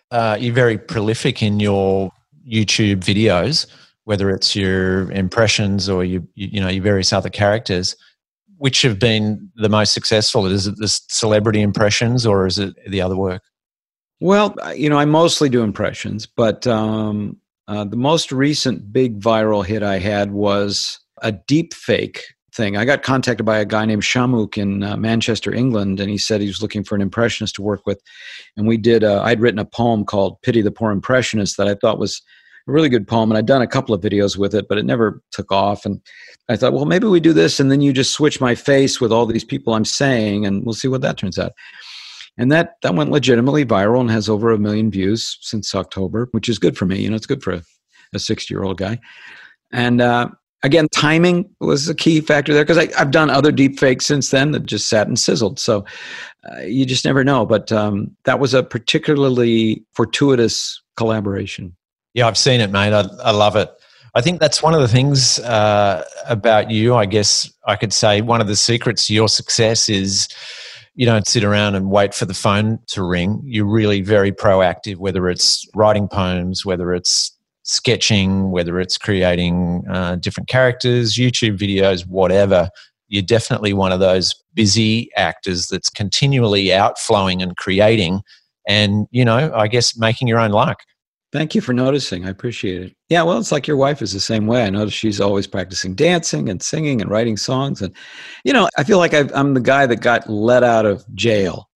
Uh, you're very prolific in your YouTube videos, whether it's your impressions or your, you know, your various other characters. Which have been the most successful? Is it the celebrity impressions or is it the other work? Well, you know, I mostly do impressions, but um, uh, the most recent big viral hit I had was a deep fake thing. I got contacted by a guy named Shamuk in uh, Manchester, England, and he said he was looking for an impressionist to work with. And we did, a, I'd written a poem called Pity the Poor Impressionist that I thought was a really good poem. And I'd done a couple of videos with it, but it never took off. And I thought, well, maybe we do this. And then you just switch my face with all these people I'm saying, and we'll see what that turns out. And that, that went legitimately viral and has over a million views since October, which is good for me. You know, it's good for a, a sixty-year-old guy. And, uh, Again, timing was a key factor there because I've done other deep fakes since then that just sat and sizzled. So uh, you just never know. But um, that was a particularly fortuitous collaboration. Yeah, I've seen it, mate. I, I love it. I think that's one of the things uh, about you, I guess I could say one of the secrets to your success is you don't sit around and wait for the phone to ring. You're really very proactive, whether it's writing poems, whether it's sketching, whether it's creating uh, different characters, YouTube videos, whatever. You're definitely one of those busy actors that's continually outflowing and creating and, you know, I guess making your own luck. Thank you for noticing. I appreciate it. Yeah, well, it's like your wife is the same way. I notice she's always practicing dancing and singing and writing songs. And, you know, I feel like I've, I'm the guy that got let out of jail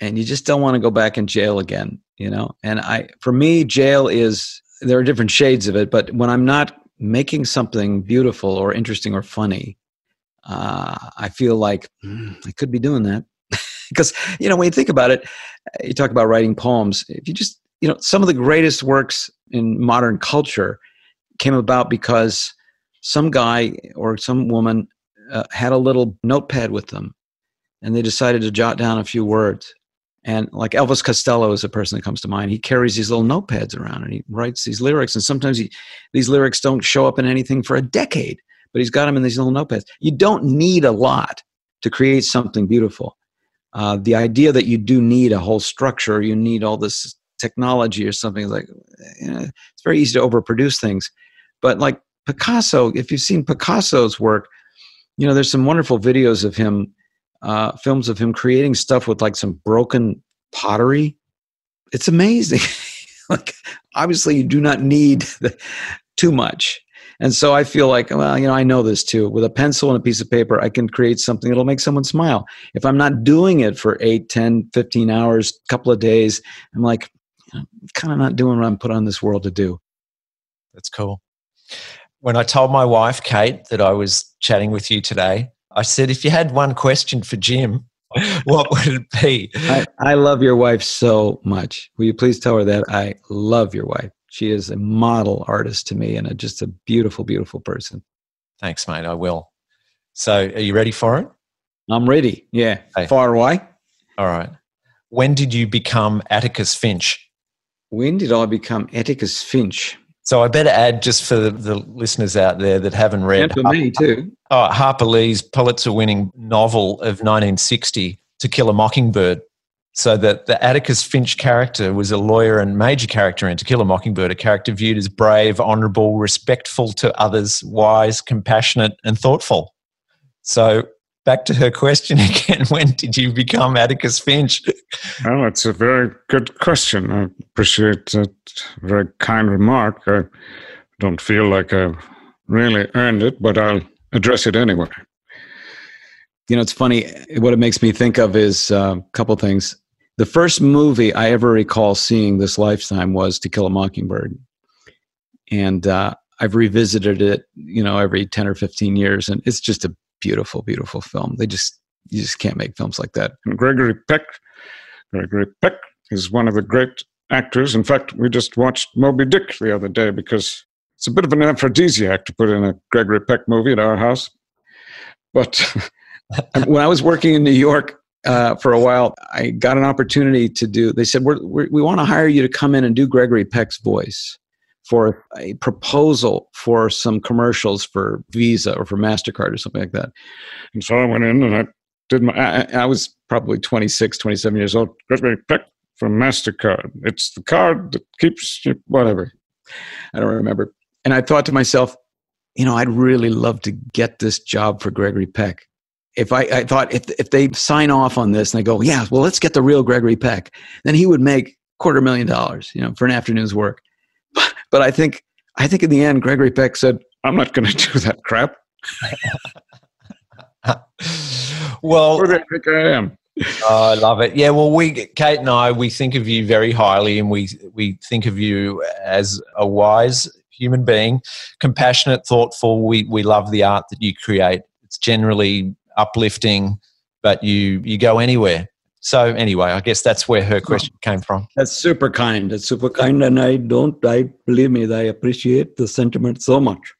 and you just don't want to go back in jail again, you know. And I, for me, jail is... there are different shades of it, but when I'm not making something beautiful or interesting or funny, uh, I feel like mm, I could be doing that. Because, you know, when you think about it, you talk about writing poems. If you just, you know, some of the greatest works in modern culture came about because some guy or some woman uh, had a little notepad with them and they decided to jot down a few words. And like Elvis Costello is a person that comes to mind. He carries these little notepads around and he writes these lyrics. And sometimes he, these lyrics don't show up in anything for a decade, but he's got them in these little notepads. You don't need a lot to create something beautiful. Uh, the idea that you do need a whole structure, or you need all this technology or something like, you know, it's very easy to overproduce things. But like Picasso, if you've seen Picasso's work, you know, there's some wonderful videos of him Uh, films of him creating stuff with like some broken pottery. It's amazing. Like, obviously you do not need the, too much. And so I feel like, well, you know, I know this too. With a pencil and a piece of paper, I can create something that'll make someone smile. If I'm not doing it for eight, ten, fifteen hours, a couple of days, I'm like, I'm kind of not doing what I'm put on this world to do. That's cool. When I told my wife, Kate, that I was chatting with you today, I said, if you had one question for Jim, what would it be? I, I love your wife so much. Will you please tell her that I love your wife? She is a model artist to me and a, just a beautiful, beautiful person. Thanks, mate. I will. So are you ready for it? I'm ready. Yeah. Hey. Fire away. All right. When did you become Atticus Finch? When did I become Atticus Finch? So I better add, just for the, the listeners out there that haven't read, and for me too. Oh, Harper Lee's Pulitzer-winning novel of nineteen sixty, To Kill a Mockingbird. So that the Atticus Finch character was a lawyer and major character in To Kill a Mockingbird, a character viewed as brave, honourable, respectful to others, wise, compassionate and thoughtful. So back to her question again, when did you become Atticus Finch? Well, it's a very good question. I appreciate that very kind remark. I don't feel like I've really earned it, but I'll address it anyway. You know, it's funny. What it makes me think of is uh, a couple things. The first movie I ever recall seeing this lifetime was To Kill a Mockingbird. And uh, I've revisited it, you know, every ten or fifteen years. And it's just a beautiful, beautiful film. They just, you just can't make films like that. And Gregory Peck, Gregory Peck is one of the great actors. In fact, we just watched Moby Dick the other day because it's a bit of an aphrodisiac to put in a Gregory Peck movie at our house. But when I was working in New York, uh, for a while, I got an opportunity to do, they said, we're, we're, we want to hire you to come in and do Gregory Peck's voice for a proposal for some commercials for Visa or for MasterCard or something like that. And so I went in and I did my, I, I was probably twenty-six, twenty-seven years old. Gregory Peck from MasterCard. It's the card that keeps you, whatever. I don't remember. And I thought to myself, you know, I'd really love to get this job for Gregory Peck. If I, I thought if if they sign off on this and they go, yeah, well, let's get the real Gregory Peck, then he would make quarter million dollars, you know, for an afternoon's work. But, but I think I think in the end, Gregory Peck said, I'm not going to do that crap. Well, where do I think I am? Oh, I love it. Yeah, well, we, Kate and I, we think of you very highly, and we we think of you as a wise human being, compassionate, thoughtful. We we love the art that you create. It's generally uplifting, but you you go anywhere. So anyway, I guess that's where her question came from. That's super kind. That's super kind, and I don't. I believe me, I appreciate the sentiment so much.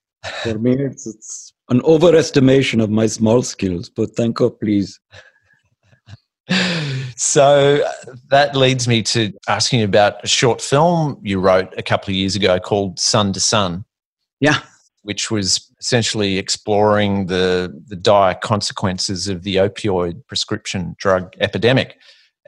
For me, it's, it's an overestimation of my small skills. But thank God, please. So that leads me to asking you about a short film you wrote a couple of years ago called Son to Son. Yeah. Which was essentially exploring the, the dire consequences of the opioid prescription drug epidemic.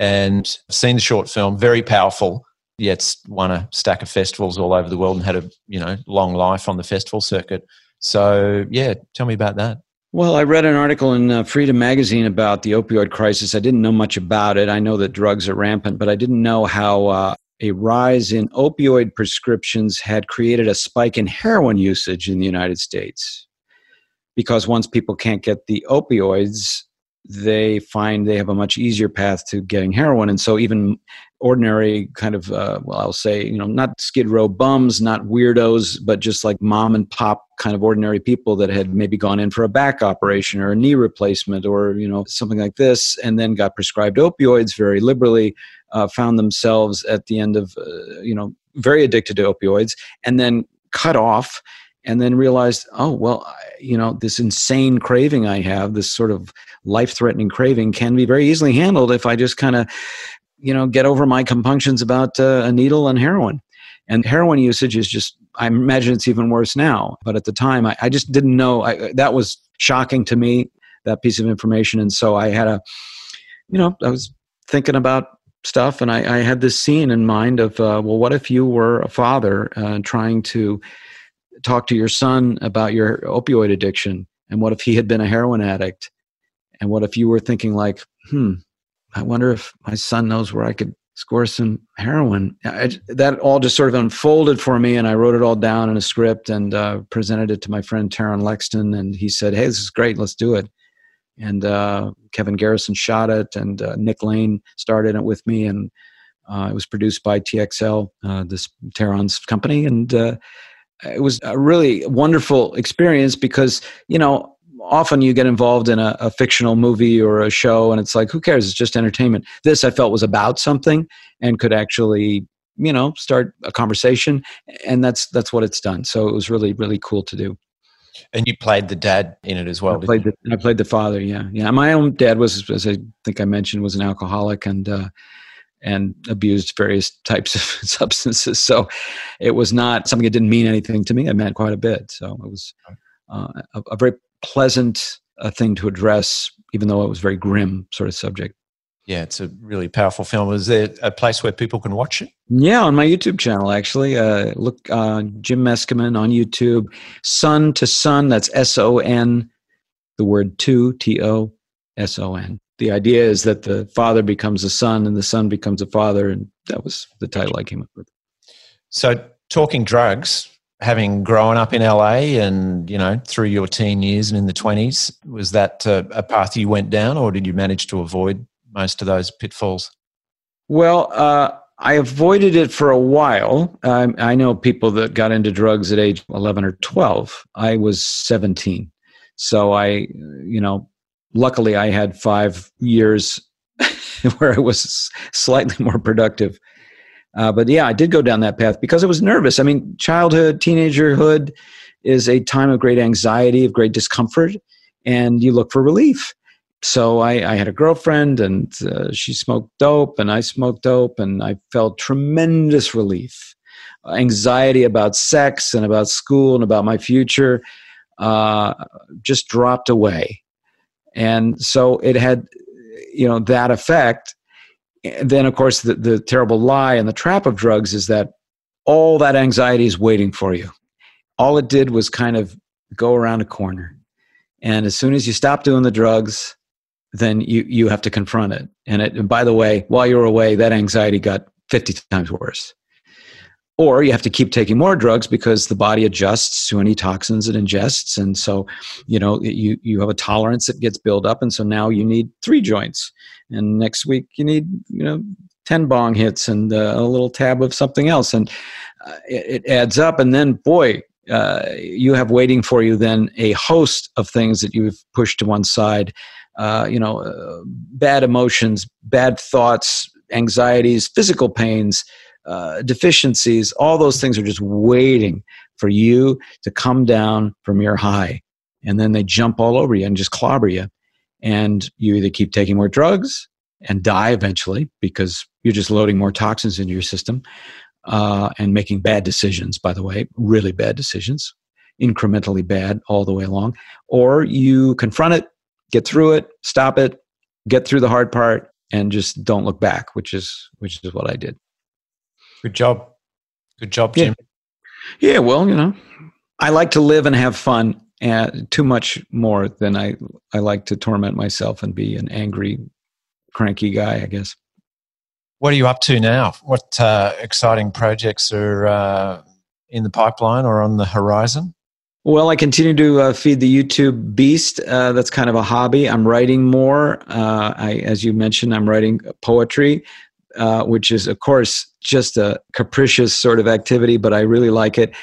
And I've seen the short film, very powerful. Yeah, it's won a stack of festivals all over the world and had a you know long life on the festival circuit. So, yeah, tell me about that. Well, I read an article in uh, Freedom Magazine about the opioid crisis. I didn't know much about it. I know that drugs are rampant, but I didn't know how uh, a rise in opioid prescriptions had created a spike in heroin usage in the United States. Because once people can't get the opioids, they find they have a much easier path to getting heroin. And so even ordinary kind of, uh, well, I'll say, you know, not skid row bums, not weirdos, but just like mom and pop kind of ordinary people that had maybe gone in for a back operation or a knee replacement or, you know, something like this, and then got prescribed opioids very liberally, uh, found themselves at the end of, uh, you know, very addicted to opioids and then cut off and then realized, oh, well, I, you know, this insane craving I have, this sort of life-threatening craving can be very easily handled if I just kind of, you know, get over my compunctions about uh, a needle and heroin. And heroin usage is just, I imagine it's even worse now. But at the time, I, I just didn't know. I, that was shocking to me, that piece of information. And so I had a, you know, I was thinking about stuff and I, I had this scene in mind of, uh, well, what if you were a father uh, trying to talk to your son about your opioid addiction? And what if he had been a heroin addict? And what if you were thinking like, hmm, I wonder if my son knows where I could score some heroin. I, that all just sort of unfolded for me, and I wrote it all down in a script and uh, presented it to my friend Taron Lexton, and he said, hey, this is great, let's do it. And uh, Kevin Garrison shot it, and uh, Nick Lane started it with me, and uh, it was produced by T X L, uh, this Taron's company, and uh, it was a really wonderful experience because, you know, often you get involved in a, a fictional movie or a show and it's like, who cares? It's just entertainment. This I felt was about something and could actually, you know, start a conversation. And that's, that's what it's done. So it was really, really cool to do. And you played the dad in it as well. I played, the, I played the father. Yeah. Yeah. My own dad was, as I think I mentioned, was an alcoholic and, uh, and abused various types of substances. So it was not something that didn't mean anything to me. It meant quite a bit. So it was uh, a, a very pleasant uh, thing to address, even though it was very grim sort of subject. Yeah, it's a really powerful film. Is there a place where people can watch it? Yeah, on my YouTube channel, actually. Uh, look, uh, Jim Meskimen on YouTube. Son to Son, that's S O N, the word two, T O S O N. The idea is that the father becomes a son and the son becomes a father, and that was the title I came up with. So talking drugs, having grown up in L A and, you know, through your teen years and in the twenties, was that uh, a path you went down or did you manage to avoid most of those pitfalls? Well, uh, I avoided it for a while. I, I know people that got into drugs at age eleven or twelve. I was seventeen. So I, you know, luckily I had five years where I was slightly more productive. Uh, but yeah, I did go down that path because I was nervous. I mean, childhood, teenagerhood is a time of great anxiety, of great discomfort, and you look for relief. so I, I had a girlfriend, and uh, she smoked dope, and I smoked dope, and I felt tremendous relief. Anxiety about sex and about school and about my future uh, just dropped away. And so it had, you know, that effect. And then, of course, the, the terrible lie and the trap of drugs is that all that anxiety is waiting for you. All it did was kind of go around a corner. And as soon as you stop doing the drugs, then you, you have to confront it. And, it. and by the way, while you were away, that anxiety got fifty times worse. Or you have to keep taking more drugs because the body adjusts to any toxins it ingests. And so, you know, you, you have a tolerance that gets built up. And so now you need three joints. And next week you need, you know, ten bong hits and uh, a little tab of something else. And uh, it, it adds up. And then, boy, uh, you have waiting for you then a host of things that you've pushed to one side, uh, you know, uh, bad emotions, bad thoughts, anxieties, physical pains, Uh, deficiencies, all those things are just waiting for you to come down from your high. And then they jump all over you and just clobber you. And you either keep taking more drugs and die eventually because you're just loading more toxins into your system uh, and making bad decisions, by the way, really bad decisions, incrementally bad all the way along. Or you confront it, get through it, stop it, get through the hard part, and just don't look back, which is which is what I did. Good job. Good job, Jim. Yeah. yeah, well, you know, I like to live and have fun and too much more than I, I like to torment myself and be an angry, cranky guy, I guess. What are you up to now? What uh, exciting projects are uh, in the pipeline or on the horizon? Well, I continue to uh, feed the YouTube beast. Uh, that's kind of a hobby. I'm writing more. Uh, I, as you mentioned, I'm writing poetry. Uh, which is, of course, just a capricious sort of activity, but I really like it,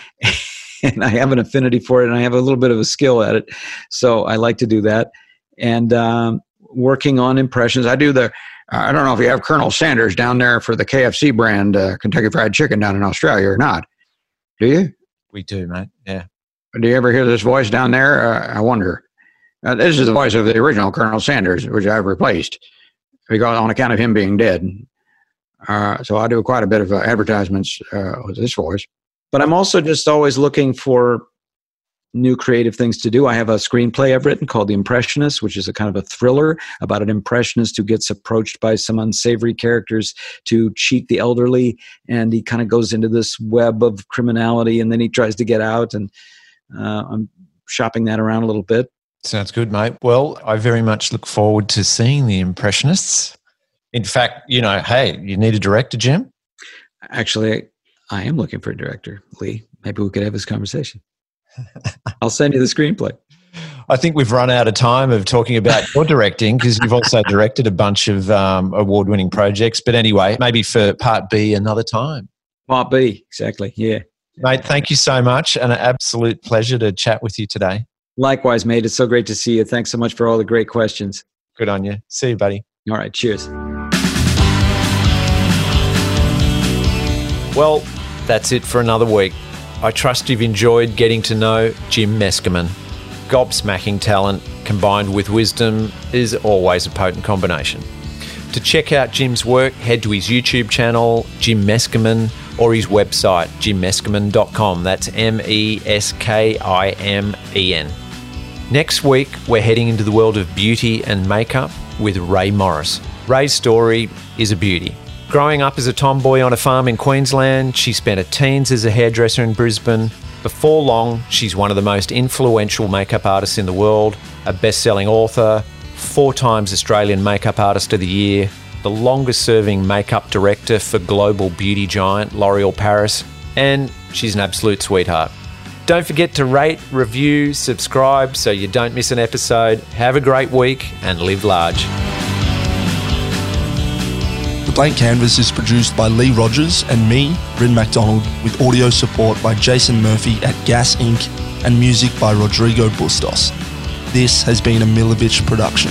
and I have an affinity for it, and I have a little bit of a skill at it, so I like to do that. And um, working on impressions, I do the, I don't know if you have Colonel Sanders down there for the K F C brand, uh, Kentucky Fried Chicken down in Australia or not. Do you? We do, mate, yeah. Do you ever hear this voice down there? Uh, I wonder. Uh, this is the voice of the original Colonel Sanders, which I've replaced, because on account of him being dead. Uh, so I do quite a bit of uh, advertisements uh, with this voice. But I'm also just always looking for new creative things to do. I have a screenplay I've written called The Impressionist, which is a kind of a thriller about an impressionist who gets approached by some unsavory characters to cheat the elderly. And he kind of goes into this web of criminality, and then he tries to get out. And uh, I'm shopping that around a little bit. Sounds good, mate. Well, I very much look forward to seeing The Impressionists. In fact, you know, hey, you need a director, Jim? Actually, I am looking for a director, Lee. Maybe we could have this conversation. I'll send you the screenplay. I think we've run out of time of talking about your directing because you've also directed a bunch of um, award-winning projects. But anyway, maybe for part B another time. Part B, exactly, yeah. Mate, thank you so much, and an absolute pleasure to chat with you today. Likewise, mate. It's so great to see you. Thanks so much for all the great questions. Good on you. See you, buddy. All right, cheers. Well, that's it for another week. I trust you've enjoyed getting to know Jim Meskimen. Gobsmacking talent combined with wisdom is always a potent combination. To check out Jim's work, head to his YouTube channel, Jim Meskimen, or his website, jim meskimen dot com. That's M E S K I M E N. Next week, we're heading into the world of beauty and makeup with Ray Morris. Ray's story is a beauty. Growing up as a tomboy on a farm in Queensland, she spent her teens as a hairdresser in Brisbane. Before long, she's one of the most influential makeup artists in the world, a best-selling author, four times Australian Makeup Artist of the Year, the longest-serving makeup director for global beauty giant L'Oreal Paris, and she's an absolute sweetheart. Don't forget to rate, review, subscribe so you don't miss an episode. Have a great week and live large. The Blank Canvas is produced by Lee Rogers and me, Bryn MacDonald, with audio support by Jason Murphy at Gas Incorporated and music by Rodrigo Bustos. This has been a Milovich production.